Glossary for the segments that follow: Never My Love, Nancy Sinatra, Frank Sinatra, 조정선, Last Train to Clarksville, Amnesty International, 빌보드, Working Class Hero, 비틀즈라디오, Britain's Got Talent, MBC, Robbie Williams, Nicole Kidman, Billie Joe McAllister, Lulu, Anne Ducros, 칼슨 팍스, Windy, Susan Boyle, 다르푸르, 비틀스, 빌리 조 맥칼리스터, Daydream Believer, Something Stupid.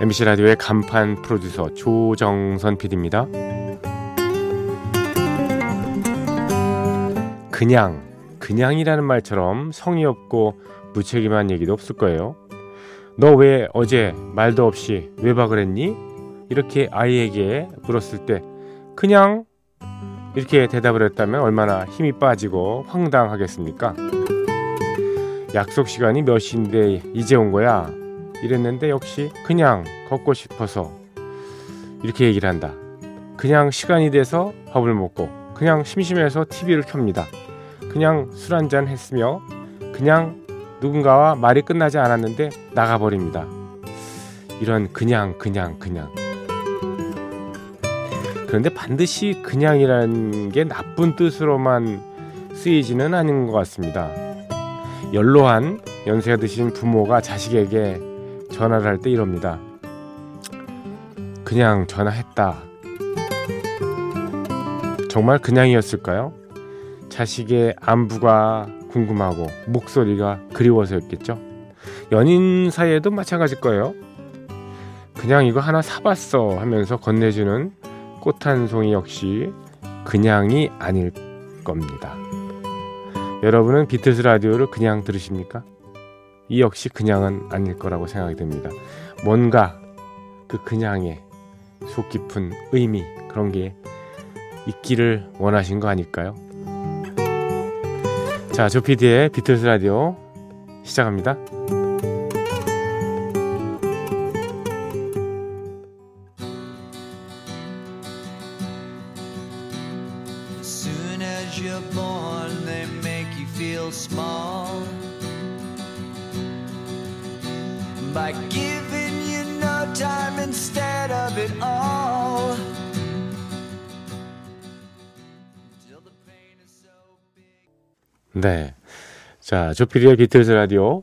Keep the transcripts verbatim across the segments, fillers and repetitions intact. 엠비씨 라디오의 간판 프로듀서 조정선 피디입니다. 그냥, 그냥이라는 말처럼 성의 없고 무책임한 얘기도 없을 거예요. 너 왜 어제 말도 없이 외박을 했니? 이렇게 아이에게 물었을 때 그냥 이렇게 대답을 했다면 얼마나 힘이 빠지고 황당하겠습니까? 약속 시간이 몇 시인데 이제 온 거야? 이랬는데 역시 그냥 걷고 싶어서 이렇게 얘기를 한다. 그냥 시간이 돼서 밥을 먹고, 그냥 심심해서 티비를 켭니다. 그냥 술 한잔 했으며, 그냥 누군가와 말이 끝나지 않았는데 나가버립니다. 이런 그냥 그냥 그냥. 그런데 반드시 그냥이라는 게 나쁜 뜻으로만 쓰이지는 않은 것 같습니다. 연로한 연세가 드신 부모가 자식에게 전화를 할 때 이럽니다. 그냥 전화했다. 정말 그냥이었을까요? 자식의 안부가 궁금하고 목소리가 그리워서였겠죠. 연인 사이에도 마찬가지일 거예요. 그냥 이거 하나 사봤어 하면서 건네주는 꽃 한 송이 역시 그냥이 아닐 겁니다. 여러분은 비틀스 라디오를 그냥 들으십니까? 이 역시 그냥은 아닐 거라고 생각이 듭니다. 뭔가 그 그냥의 속 깊은 의미, 그런 게 있기를 원하신 거 아닐까요? 자, 조피디의 비틀스 라디오 시작합니다. Soon as you're born, they make you feel small. By giving you no time instead of it all. 네, 자, 조피디의 비틀즈 라디오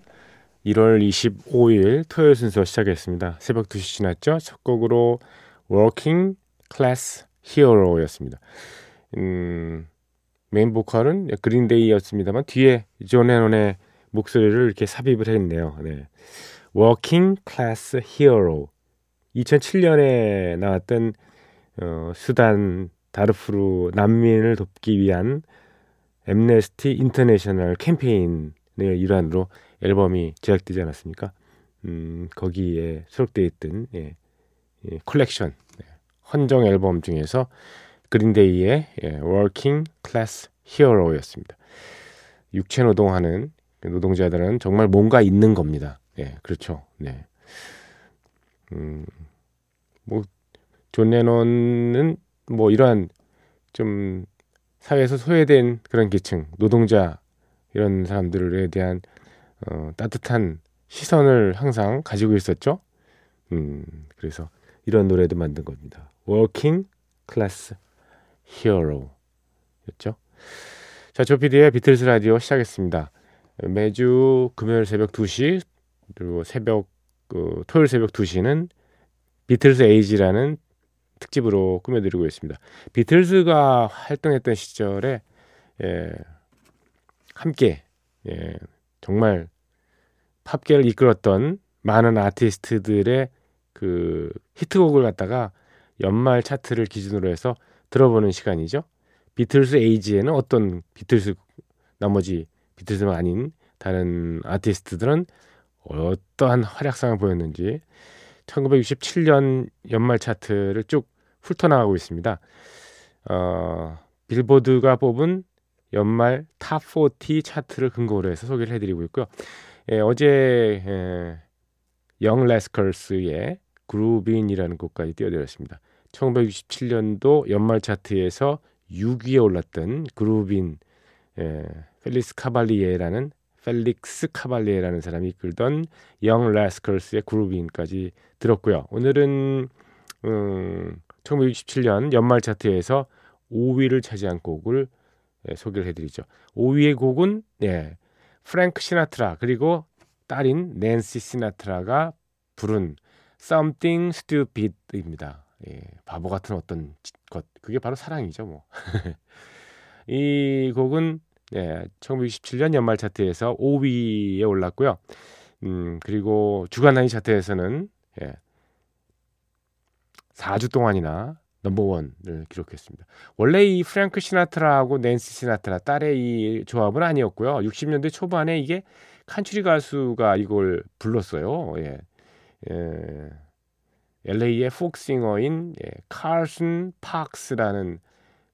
일월 이십오일 토요일 순서 시작했습니다. 새벽 두 시 지났죠? 첫 곡으로 Working Class Hero였습니다. 음, 메인 보컬은 그린데이였습니다만 뒤에 존 레논의 목소리를 이렇게 삽입을 했네요. 네. Working Class Hero, 이천칠년에 나왔던 어, 수단 다르푸르 난민을 돕기 위한 Amnesty International 캠페인의 일환으로 앨범이 제작되지 않았습니까? 음, 거기에 수록되어 있던 예, 예, 컬렉션, 예, 헌정 앨범 중에서 그린데이의 예, Working Class Hero였습니다. 육체노동하는 노동자들은 정말 뭔가 있는 겁니다. 예, 그렇죠. 네. 음, 뭐, 존 레논은 뭐 이러한 좀 사회에서 소외된 그런 계층, 노동자 이런 사람들에 대한 어, 따뜻한 시선을 항상 가지고 있었죠. 음, 그래서 이런 노래도 만든 겁니다. Working Class Hero였죠. 자, 조피디의 비틀스 라디오 시작했습니다. 매주 금요일 새벽 두 시, 그리고 새벽 그, 토요일 새벽 두 시는 비틀스 에이지라는 특집으로 꾸며드리고 있습니다. 비틀스가 활동했던 시절에 예, 함께 예, 정말 팝계를 이끌었던 많은 아티스트들의 그 히트곡을 갖다가 연말 차트를 기준으로 해서 들어보는 시간이죠. 비틀스 에이지에는 어떤 비틀스, 나머지 비틀스만 아닌 다른 아티스트들은 어떠한 활약상을 보였는지 천구백육십칠년 연말 차트를 쭉 훑어나가고 있습니다. 어, 빌보드가 뽑은 연말 탑사십 차트를 근거로 해서 소개를 해드리고 있고요. 예, 어제 예, 영 레스컬스의 그루빈이라는 곡까지 띄워드렸습니다. 천구백육십칠년도 연말 차트에서 육위에 올랐던 그루빈, 예, 펠리스 카발리에라는 펠릭스 카발리에라는 사람이 이끌던 영 라스컬스의 그루빈까지 들었고요. 오늘은 음, 천구백육십칠 년 연말 차트에서 오 위를 차지한 곡을 예, 소개를 해드리죠. 오 위의 곡은 예, 프랭크 시나트라 그리고 딸인 낸시 시나트라가 부른 Something Stupid입니다. 예, 바보 같은 어떤 것, 그게 바로 사랑이죠 뭐. 이 곡은 예, 천구백육십칠 년 연말 차트에서 오 위에 올랐고요. 음, 그리고 주간 단위 차트에서는 예, 사 주 동안이나 넘버원을 기록했습니다. 원래 이 프랭크 시나트라하고 낸시 시나트라 딸의 이 조합은 아니었고요. 육십 년대 초반에 이게 칸츄리 가수가 이걸 불렀어요. 예. 예. 엘에이의 폭싱어인 예, 칼슨 팍스라는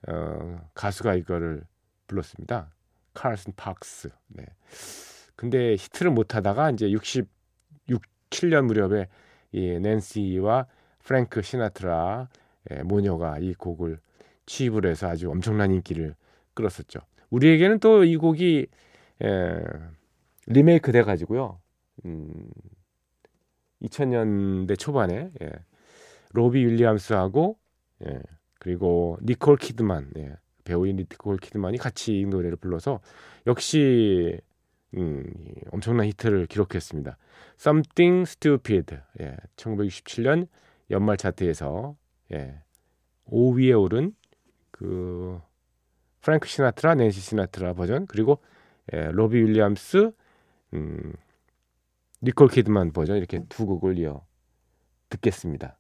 어, 가수가 이거를 불렀습니다. 칼슨 팍스. 네. 근데 히트를 못하다가 이제 육십칠 년 무렵에 이 낸시와 프랭크 시나트라 예, 모녀가 이 곡을 취입을 해서 아주 엄청난 인기를 끌었었죠. 우리에게는 또 이 곡이 예, 리메이크 돼가지고요. 음, 이천 년대 초반에 예, 로비 윌리엄스하고 예, 그리고 니콜 키드만 예, 배우인 니콜 키드만이 같이 이 노래를 불러서 역시 음, 엄청난 히트를 기록했습니다. Something Stupid 예, 천구백육십칠 년 연말 차트에서 예, 오 위에 오른 그 프랭크 시나트라, 낸시 시나트라 버전 그리고 예, 로비 윌리엄스, 음, 니콜 키드만 버전 이렇게 두 곡을 이어 듣겠습니다.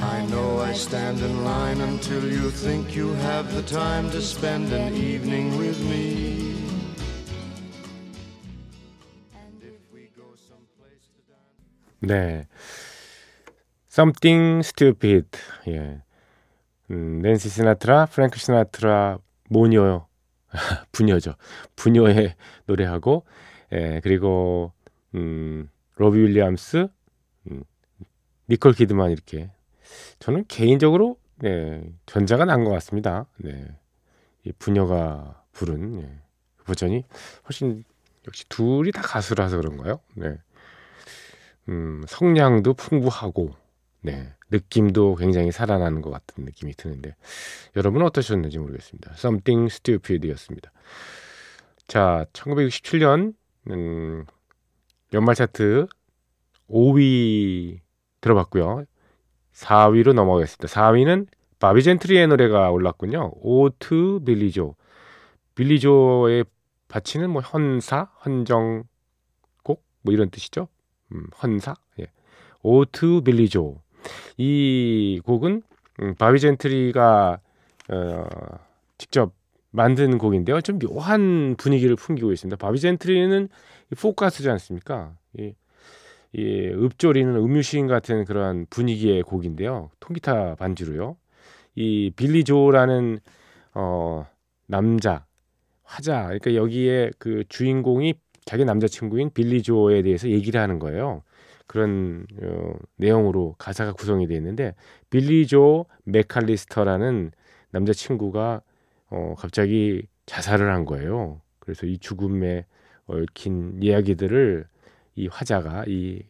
I know I stand in line until you think you have the time to spend an evening with me. 네, Something Stupid. 예, 음, 낸시 시나트라, 프랭크 시나트라 모녀요, 부녀죠. 부녀의 노래하고, 예, 그리고 음, 로비 윌리엄스, 음, 니콜 키드만 이렇게. 저는 개인적으로 예, 전자가 난 것 같습니다. 네, 이 부녀가 부른 예, 버전이 훨씬 역시 둘이 다 가수라서 그런가요? 네. 음, 성량도 풍부하고 네, 느낌도 굉장히 살아나는 것 같은 느낌이 드는데 여러분은 어떠셨는지 모르겠습니다. Something Stupid였습니다. 자, 천구백육십칠 년 음, 연말 차트 오 위 들어봤고요. 사 위로 넘어가겠습니다. 사 위는 바비 젠트리의 노래가 올랐군요. Ode to Billie Joe. 빌리 조의 바치는 뭐 헌사, 헌정곡 뭐 이런 뜻이죠. 음, 헌사. 예. Ode to Billie Joe. 이 곡은 음, 바비 젠트리가 어, 직접 만든 곡인데요. 좀 묘한 분위기를 풍기고 있습니다. 바비 젠트리는 포크 가수지 않습니까? 예. 이 읊조리는 음유시인 같은 그런 분위기의 곡인데요. 통기타 반주로요. 이 빌리 조라는 어, 남자 화자 그러니까 여기에 그 주인공이 자기 남자친구인 빌리 조에 대해서 얘기를 하는 거예요. 그런 어, 내용으로 가사가 구성이 되어 있는데 빌리 조 맥칼리스터라는 남자친구가 어, 갑자기 자살을 한 거예요. 그래서 이 죽음에 얽힌 이야기들을 이 화자가 이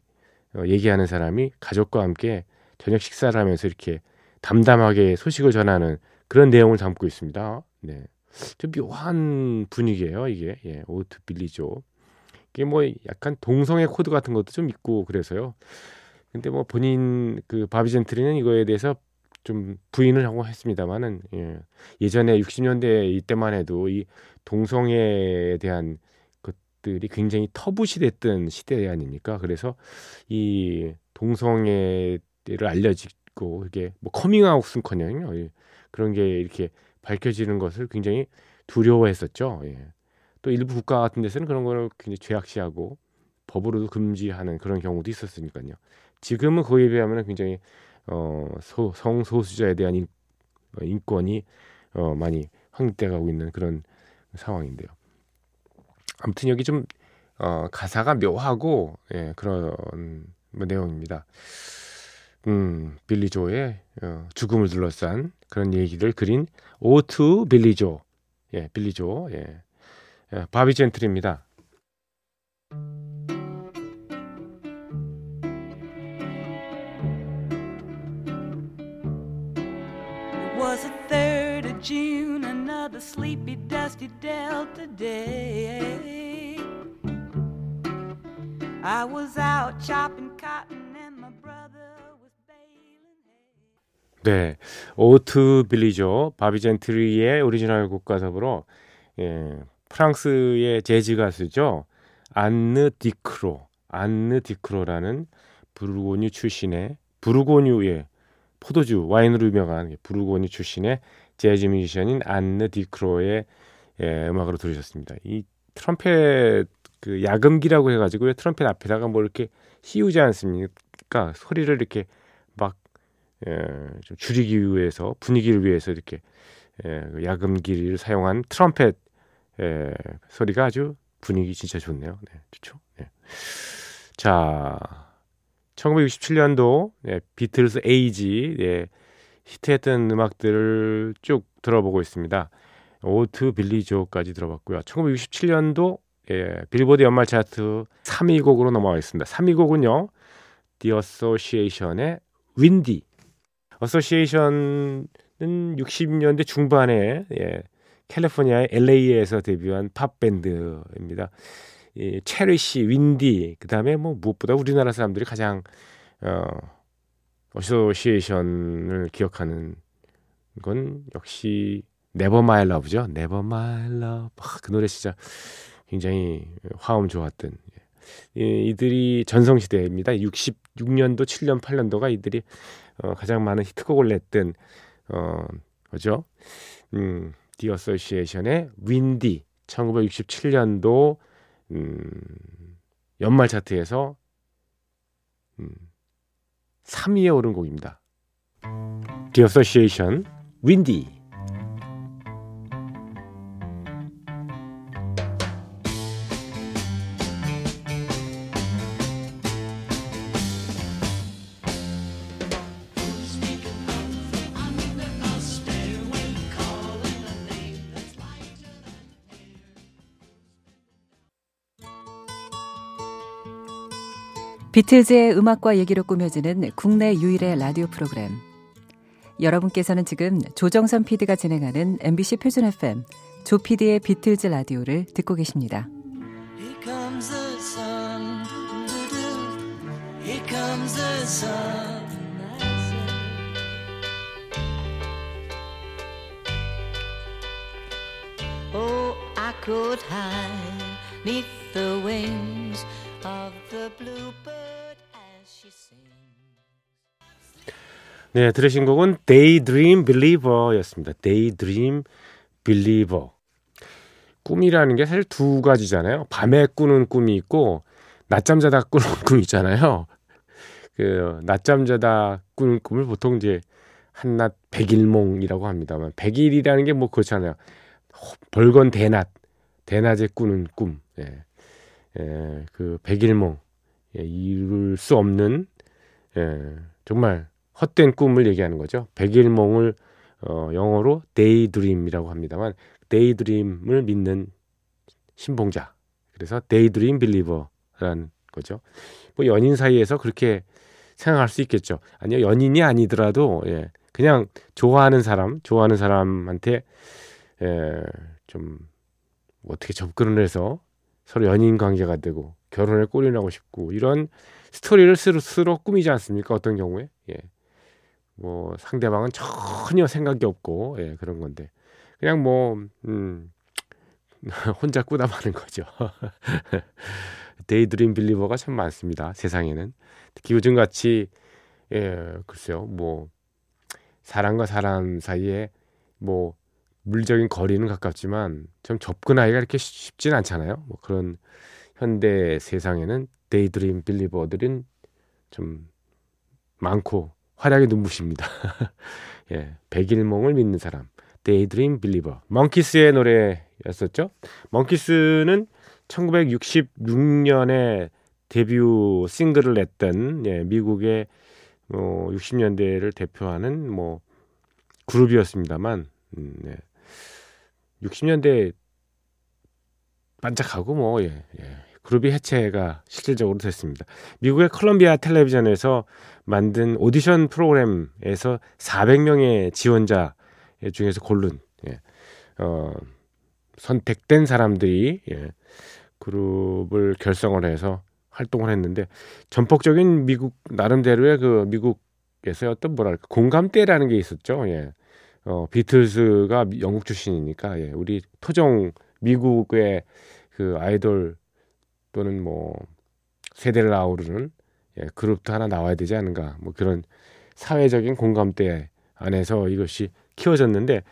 어, 얘기하는 사람이 가족과 함께 저녁 식사를 하면서 이렇게 담담하게 소식을 전하는 그런 내용을 담고 있습니다. 네, 좀 묘한 분위기예요 이게. 예, Ode to Billie Joe. 이게 뭐 약간 동성애 코드 같은 것도 좀 있고 그래서요. 근데 뭐 본인 그 바비 젠트리는 이거에 대해서 좀 부인을 하고 했습니다만은 예, 예전에 육십 년대 이때만 해도 이 동성애에 대한 들이 굉장히 터부시됐던 시대 아닙니까? 그래서 이 동성애를 알려지고 이게 뭐 커밍아웃은커녕 예, 그런 게 이렇게 밝혀지는 것을 굉장히 두려워했었죠. 예. 또 일부 국가 같은 데서는 그런 걸 굉장히 죄악시하고 법으로도 금지하는 그런 경우도 있었으니까요. 지금은 거기에 비하면 굉장히 어, 소, 성소수자에 대한 인, 인권이 어, 많이 확립돼가고 있는 그런 상황인데요. 아무튼 여기 좀 어, 가사가 묘하고 예, 그런 뭐 내용입니다. 음, 빌리 조의 어, 죽음을 둘러싼 그런 얘기를 그린 Ode to Billie Joe 예, 빌리조. 예. 예, 바비 젠틀입니다. June, another sleepy, dusty Delta day. I was out chopping cotton and my brother was baling hay. 네, Ode to Billie Joe, 바비 젠트리의 오리지널 곡 가사로, 예, 프랑스의 재즈 가수죠, 안느 디크로, 안느 디크로라는 부르고뉴 출신의 부르고뉴의 포도주 와인으로 유명한 부르고뉴 출신의 재즈 뮤지션인 안느 디크로의 예, 음악으로 들으셨습니다. 이 트럼펫 그 야금기라고 해가지고 트럼펫 앞에다가 뭐 이렇게 씌우지 않습니까? 소리를 이렇게 막 예, 좀 줄이기 위해서 분위기를 위해서 이렇게 예, 야금기를 사용한 트럼펫 예, 소리가 아주 분위기 진짜 좋네요. 네, 좋죠. 네. 자, 천구백육십칠년도 예, 비틀스 에이지 예, 히트했던 음악들을 쭉 들어보고 있습니다. Ode to Billie Joe까지 들어봤고요. 천구백육십칠년도 예, 빌보드 연말 차트 삼위 곡으로 넘어가겠습니다. 삼위 곡은요, The Association의 Windy. Association은 육십년대 중반에 예, 캘리포니아의 엘에이에서 데뷔한 팝 밴드입니다. 예, 체리시, 윈디, 그 다음에 뭐 무엇보다 우리나라 사람들이 가장 어, 어소시에이션을 기억하는 건 역시 Never My Love죠. Never My Love. 아, 그 노래 진짜 굉장히 화음 좋았던. 예, 이들이 전성시대입니다. 육십육년도, 칠년, 팔년도가 이들이 어, 가장 많은 히트곡을 냈던 어, 거죠. 음, The Association의 Windy, 천구백육십칠년도 음, 연말 차트에서 음, 삼위에 오른 곡입니다. The Association, Windy. 비틀즈의 음악과 얘기로 꾸며지는 국내 유일의 라디오 프로그램. 여러분께서는 지금 조정선 피디가 진행하는 엠비씨 표준 에프엠 조 피디의 비틀즈 라디오를 듣고 계십니다. Here comes the sun, here comes the sun. Oh, I could hide neath the wings of the bluebird. 네, 들으신 곡은 Daydream Believer 였습니다. Daydream Believer. 꿈이라는 게 사실 두 가지잖아요. 밤에 꾸는 꿈이 있고 낮잠 자다 꾸는 꿈이 있잖아요. 그 낮잠 자다 꾸는 꿈을 보통 이제 한낮 백일몽이라고 합니다만, 백일이라는 게 뭐 그렇잖아요. 벌건 대낮, 대낮에 꾸는 꿈. 예. 예, 그 백일몽. 예, 이룰 수 없는 예, 정말 헛된 꿈을 얘기하는 거죠. 백일몽을 어, 영어로 데이드림이라고 합니다만, 데이드림을 믿는 신봉자, 그래서 데이드림 빌리버라는 거죠. 뭐 연인 사이에서 그렇게 생각할 수 있겠죠. 아니요, 연인이 아니더라도 예, 그냥 좋아하는 사람, 좋아하는 사람한테 예, 좀 어떻게 접근을 해서 서로 연인 관계가 되고 결혼에 꼬리나고 싶고, 이런 스토리를 스스로 꾸미지 않습니까? 어떤 경우에 예. 뭐 상대방은 전혀 생각이 없고 예, 그런 건데 그냥 뭐 음, 혼자 꾸다 마는 거죠. 데이드림 빌리버가 참 많습니다, 세상에는. 특히 요즘같이 예, 글쎄요, 뭐 사람과 사람 사이에 뭐 물적인 거리는 가깝지만 좀 접근하기가 이렇게 쉽진 않잖아요. 뭐 그런 현대 세상에는 데이드림 빌리버들은 좀 많고 활약이 눈부십니다. 예, 백일몽을 믿는 사람, 데이드림 빌리버. 먼키스의 노래였었죠. 먼키스는 천구백육십육년에 데뷔 싱글을 냈던 예, 미국의 어, 육십년대를 대표하는 뭐 그룹이었습니다만, 음, 예. 육십 년대 반짝하고 뭐 예, 예. 그룹이 해체가 실질적으로 됐습니다. 미국의 컬럼비아 텔레비전에서 만든 오디션 프로그램에서 사백 명의 지원자 중에서 고른 예. 어, 선택된 사람들이 예. 그룹을 결성을 해서 활동을 했는데 전폭적인 미국 나름대로의 그 미국에서 어떤 뭐랄까 공감대라는 게 있었죠. 예. 어, 비틀스가 영국 출신이니까 예. 우리 토종 미국의 그 아이돌 또는 뭐 세대를 아우르는 예, 그룹도 하나 나와야 되지 않은가 뭐 그런 사회적인 공감대 안에서 이것이 키워졌는데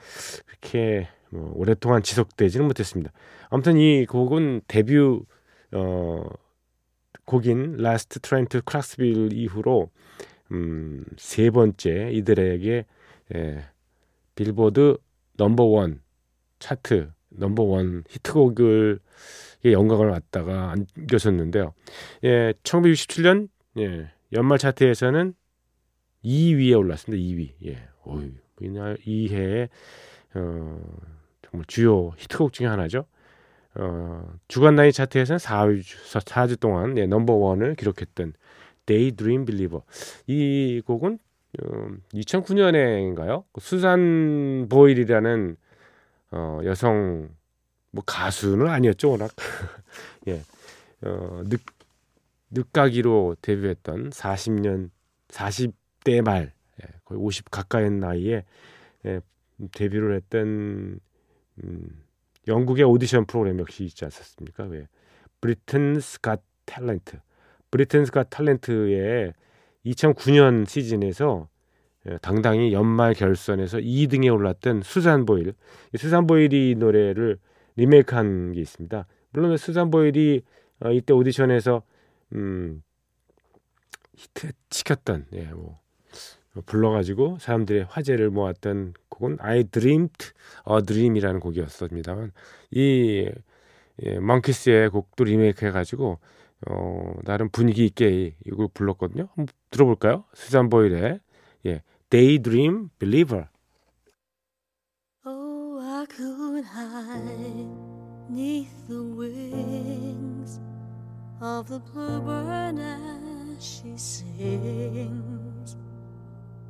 그렇게 뭐 오랫동안 지속되지는 못했습니다. 아무튼 이 곡은 데뷔 어, 곡인 Last Train to Clarksville 이후로 음, 세 번째 이들에게 예, 빌보드 넘버원 차트 넘버원 히트곡을 영광을 왔다가 안겨졌는데요. 예, 천구백육십칠 년 예, 연말 차트에서는 이 위에 올랐습니다. 이 위. 예, 어이, 이 해의 어, 정말 주요 히트곡 중에 하나죠. 어, 주간 라인 차트에서는 사 주 동안 예, 넘버원을 기록했던 Daydream Believer. 이 곡은 어, 이천구 년에인가요? 수잔 보일이라는 어, 여성 뭐 가수는 아니었죠 워낙 예, 어, 늦 늦가기로 데뷔했던 사십 년 사십 대 말 예, 거의 오십 가까이 나이에 예, 데뷔를 했던 음, 영국의 오디션 프로그램 역시 있지 않았습니까? 예, Britain's Got Talent, Britain's Got Talent의 이천구 년 시즌에서 예, 당당히 연말 결선에서 이 등에 올랐던 수잔 보일, 이 수잔 보일이 노래를 리메이크한 게 있습니다. 물론 수잔 보일이 어, 이때 오디션에서 음, 히트 시켰던 예, 뭐, 불러가지고 사람들의 화제를 모았던 곡은 I Dreamed a Dream이라는 곡이었습니다만 이 예, 몽키스의 곡도 리메이크해가지고 어, 나름 분위기 있게 이걸 불렀거든요. 한번 들어볼까요? 수잔 보일의 예, Daydream Believer. Could hide neath the wings of the bluebird as she sings.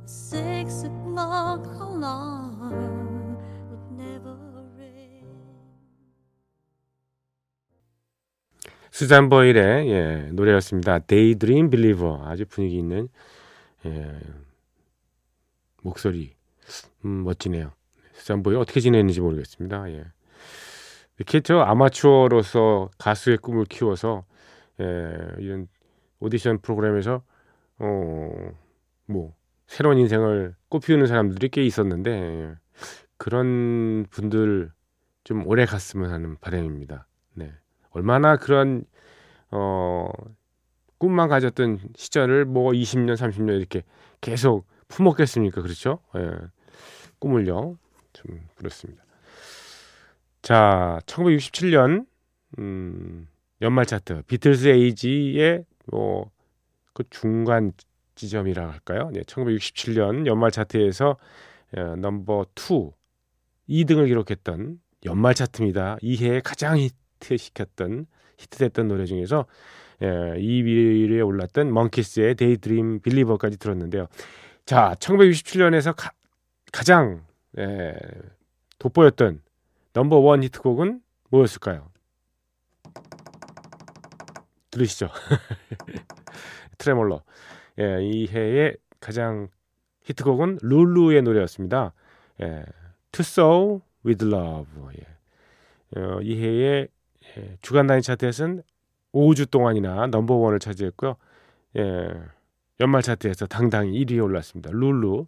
Six o'clock alarm would never ring. 수잔 보일의 예, 노래였습니다. Daydream Believer. 아주 분위기 있는 예, 목소리 음, 멋지네요. 수잔 보일 어떻게 지내는지 모르겠습니다. 예. 이렇게 저 아마추어로서 가수의 꿈을 키워서 예, 이런 오디션 프로그램에서 어, 뭐 새로운 인생을 꽃피우는 사람들이 꽤 있었는데 예. 그런 분들 좀 오래 갔으면 하는 바람입니다. 네. 얼마나 그런 어, 꿈만 가졌던 시절을 뭐 이십 년, 삼십 년 이렇게 계속 품었겠습니까? 그렇죠? 예. 꿈을요. 좀 그렇습니다. 자, 천구백육십칠 년 음, 연말 차트 비틀스 에이지의 뭐, 그 중간 지점이라 할까요? 네, 천구백육십칠 년 연말 차트에서 어, 넘버 이 이 등을 기록했던 연말 차트입니다. 이 해에 가장 히트시켰던 히트됐던 노래 중에서 예, 이 위에 올랐던 몽키스의 데이드림 빌리버까지 들었는데요. 자, 천구백육십칠 년에서 가, 가장 예, 돋보였던 넘버원 히트곡은 뭐였을까요? 들으시죠. 트레몰러. 예, 이 해의 가장 히트곡은 룰루의 노래였습니다. 예, To Sir with Love. 예. 어, 이 해의 예, 주간 라인 차트에서는 오 주 동안이나 넘버원을 차지했고요. 예, 연말 차트에서 당당히 일 위에 올랐습니다. 룰루.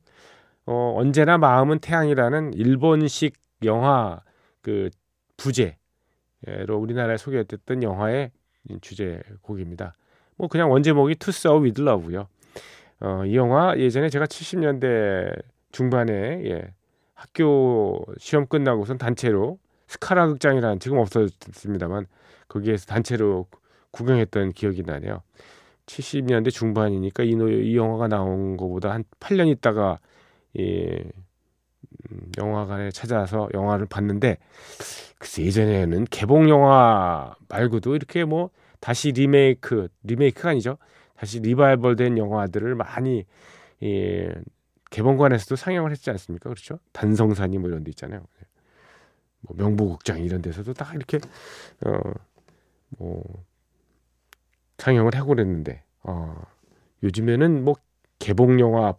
어, 언제나 마음은 태양이라는 일본식 영화 그 부제로 우리나라에 소개됐던 영화의 주제 곡입니다. 뭐 그냥 원제목이 To Sir with Love고요. 어, 이 영화 예전에 제가 칠십 년대 중반에 예, 학교 시험 끝나고선 단체로 스카라 극장이라는 지금 없어졌습니다만 거기에서 단체로 구경했던 기억이 나네요. 칠십 년대 중반이니까 이, 이 영화가 나온 것보다 한 팔 년 있다가 예, 영화관에 찾아서 영화를 봤는데, 글쎄 예전에는 개봉 영화 말고도 이렇게 뭐 다시 리메이크, 리메이크가 아니죠. 다시 리바이벌된 영화들을 많이 예, 개봉관에서도 상영을 했지 않습니까? 그렇죠? 단성산이 뭐 이런 데 있잖아요. 뭐 명보극장 이런 데서도 딱 이렇게 어, 뭐 상영을 하고 그랬는데 어, 요즘에는 뭐 개봉 영화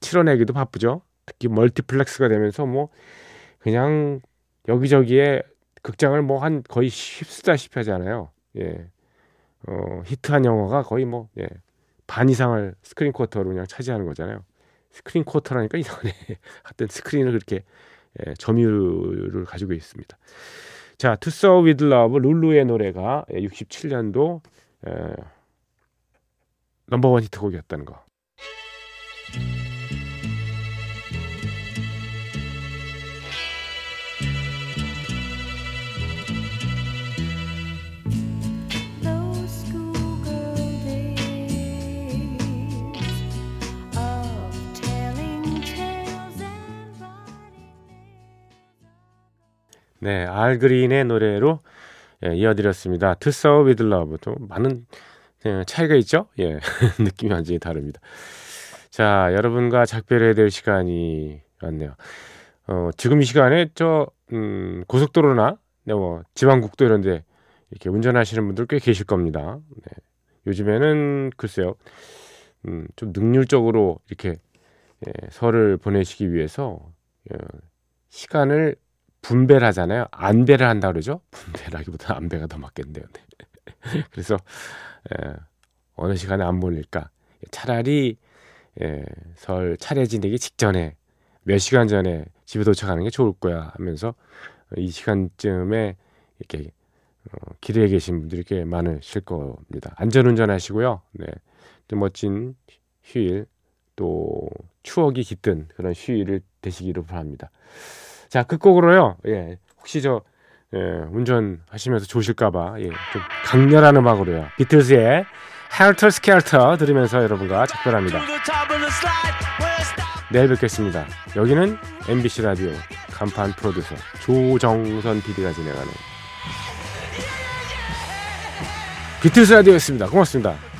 치러내기도 바쁘죠. 특히 멀티플렉스가 되면서 뭐 그냥 여기저기에 극장을 뭐 한 거의 휩쓰다시피 하잖아요. 예, 어, 히트한 영화가 거의 뭐 예, 반 이상을 스크린 쿼터로 그냥 차지하는 거잖아요. 스크린 쿼터라니까 이상하네. 하여튼 스크린을 그렇게 예, 점유율을 가지고 있습니다. 자, To Sir with Love, 룰루의 노래가 육십칠 년도 예, 넘버원 히트곡이었다는 거. 네, 알그린의 노래로 예, 이어드렸습니다. To Sir with Love. 또 많은 예, 차이가 있죠? 예, 느낌이 완전히 다릅니다. 자, 여러분과 작별해야 될 시간이 왔네요. 어, 지금 이 시간에 저 음, 고속도로나 네, 뭐 지방국도 이런데 이렇게 운전하시는 분들 꽤 계실 겁니다. 네, 요즘에는 글쎄요, 음, 좀 능률적으로 이렇게 예, 설을 보내시기 위해서 예, 시간을 분배를 하잖아요. 안배를 한다 그러죠. 분배라기보다 안배가 더 맞겠네요. 그래서 에, 어느 시간에 안 보낼까? 차라리 에, 설 차례 지내기 직전에 몇 시간 전에 집에 도착하는 게 좋을 거야 하면서 이 시간쯤에 이렇게 어, 길에 계신 분들이 꽤 많으실 겁니다. 안전운전 하시고요. 네, 또 멋진 휴일 또 추억이 깃든 그런 휴일을 되시기를 바랍니다. 자, 끝곡으로요. 예, 혹시 저 예, 운전하시면서 좋으실까봐 예, 좀 강렬한 음악으로요. 비틀스의 Helter Skelter 들으면서 여러분과 작별합니다. 내일 뵙겠습니다. 여기는 엠비씨 라디오 간판 프로듀서 조정선 피디가 진행하는 비틀스 라디오였습니다. 고맙습니다.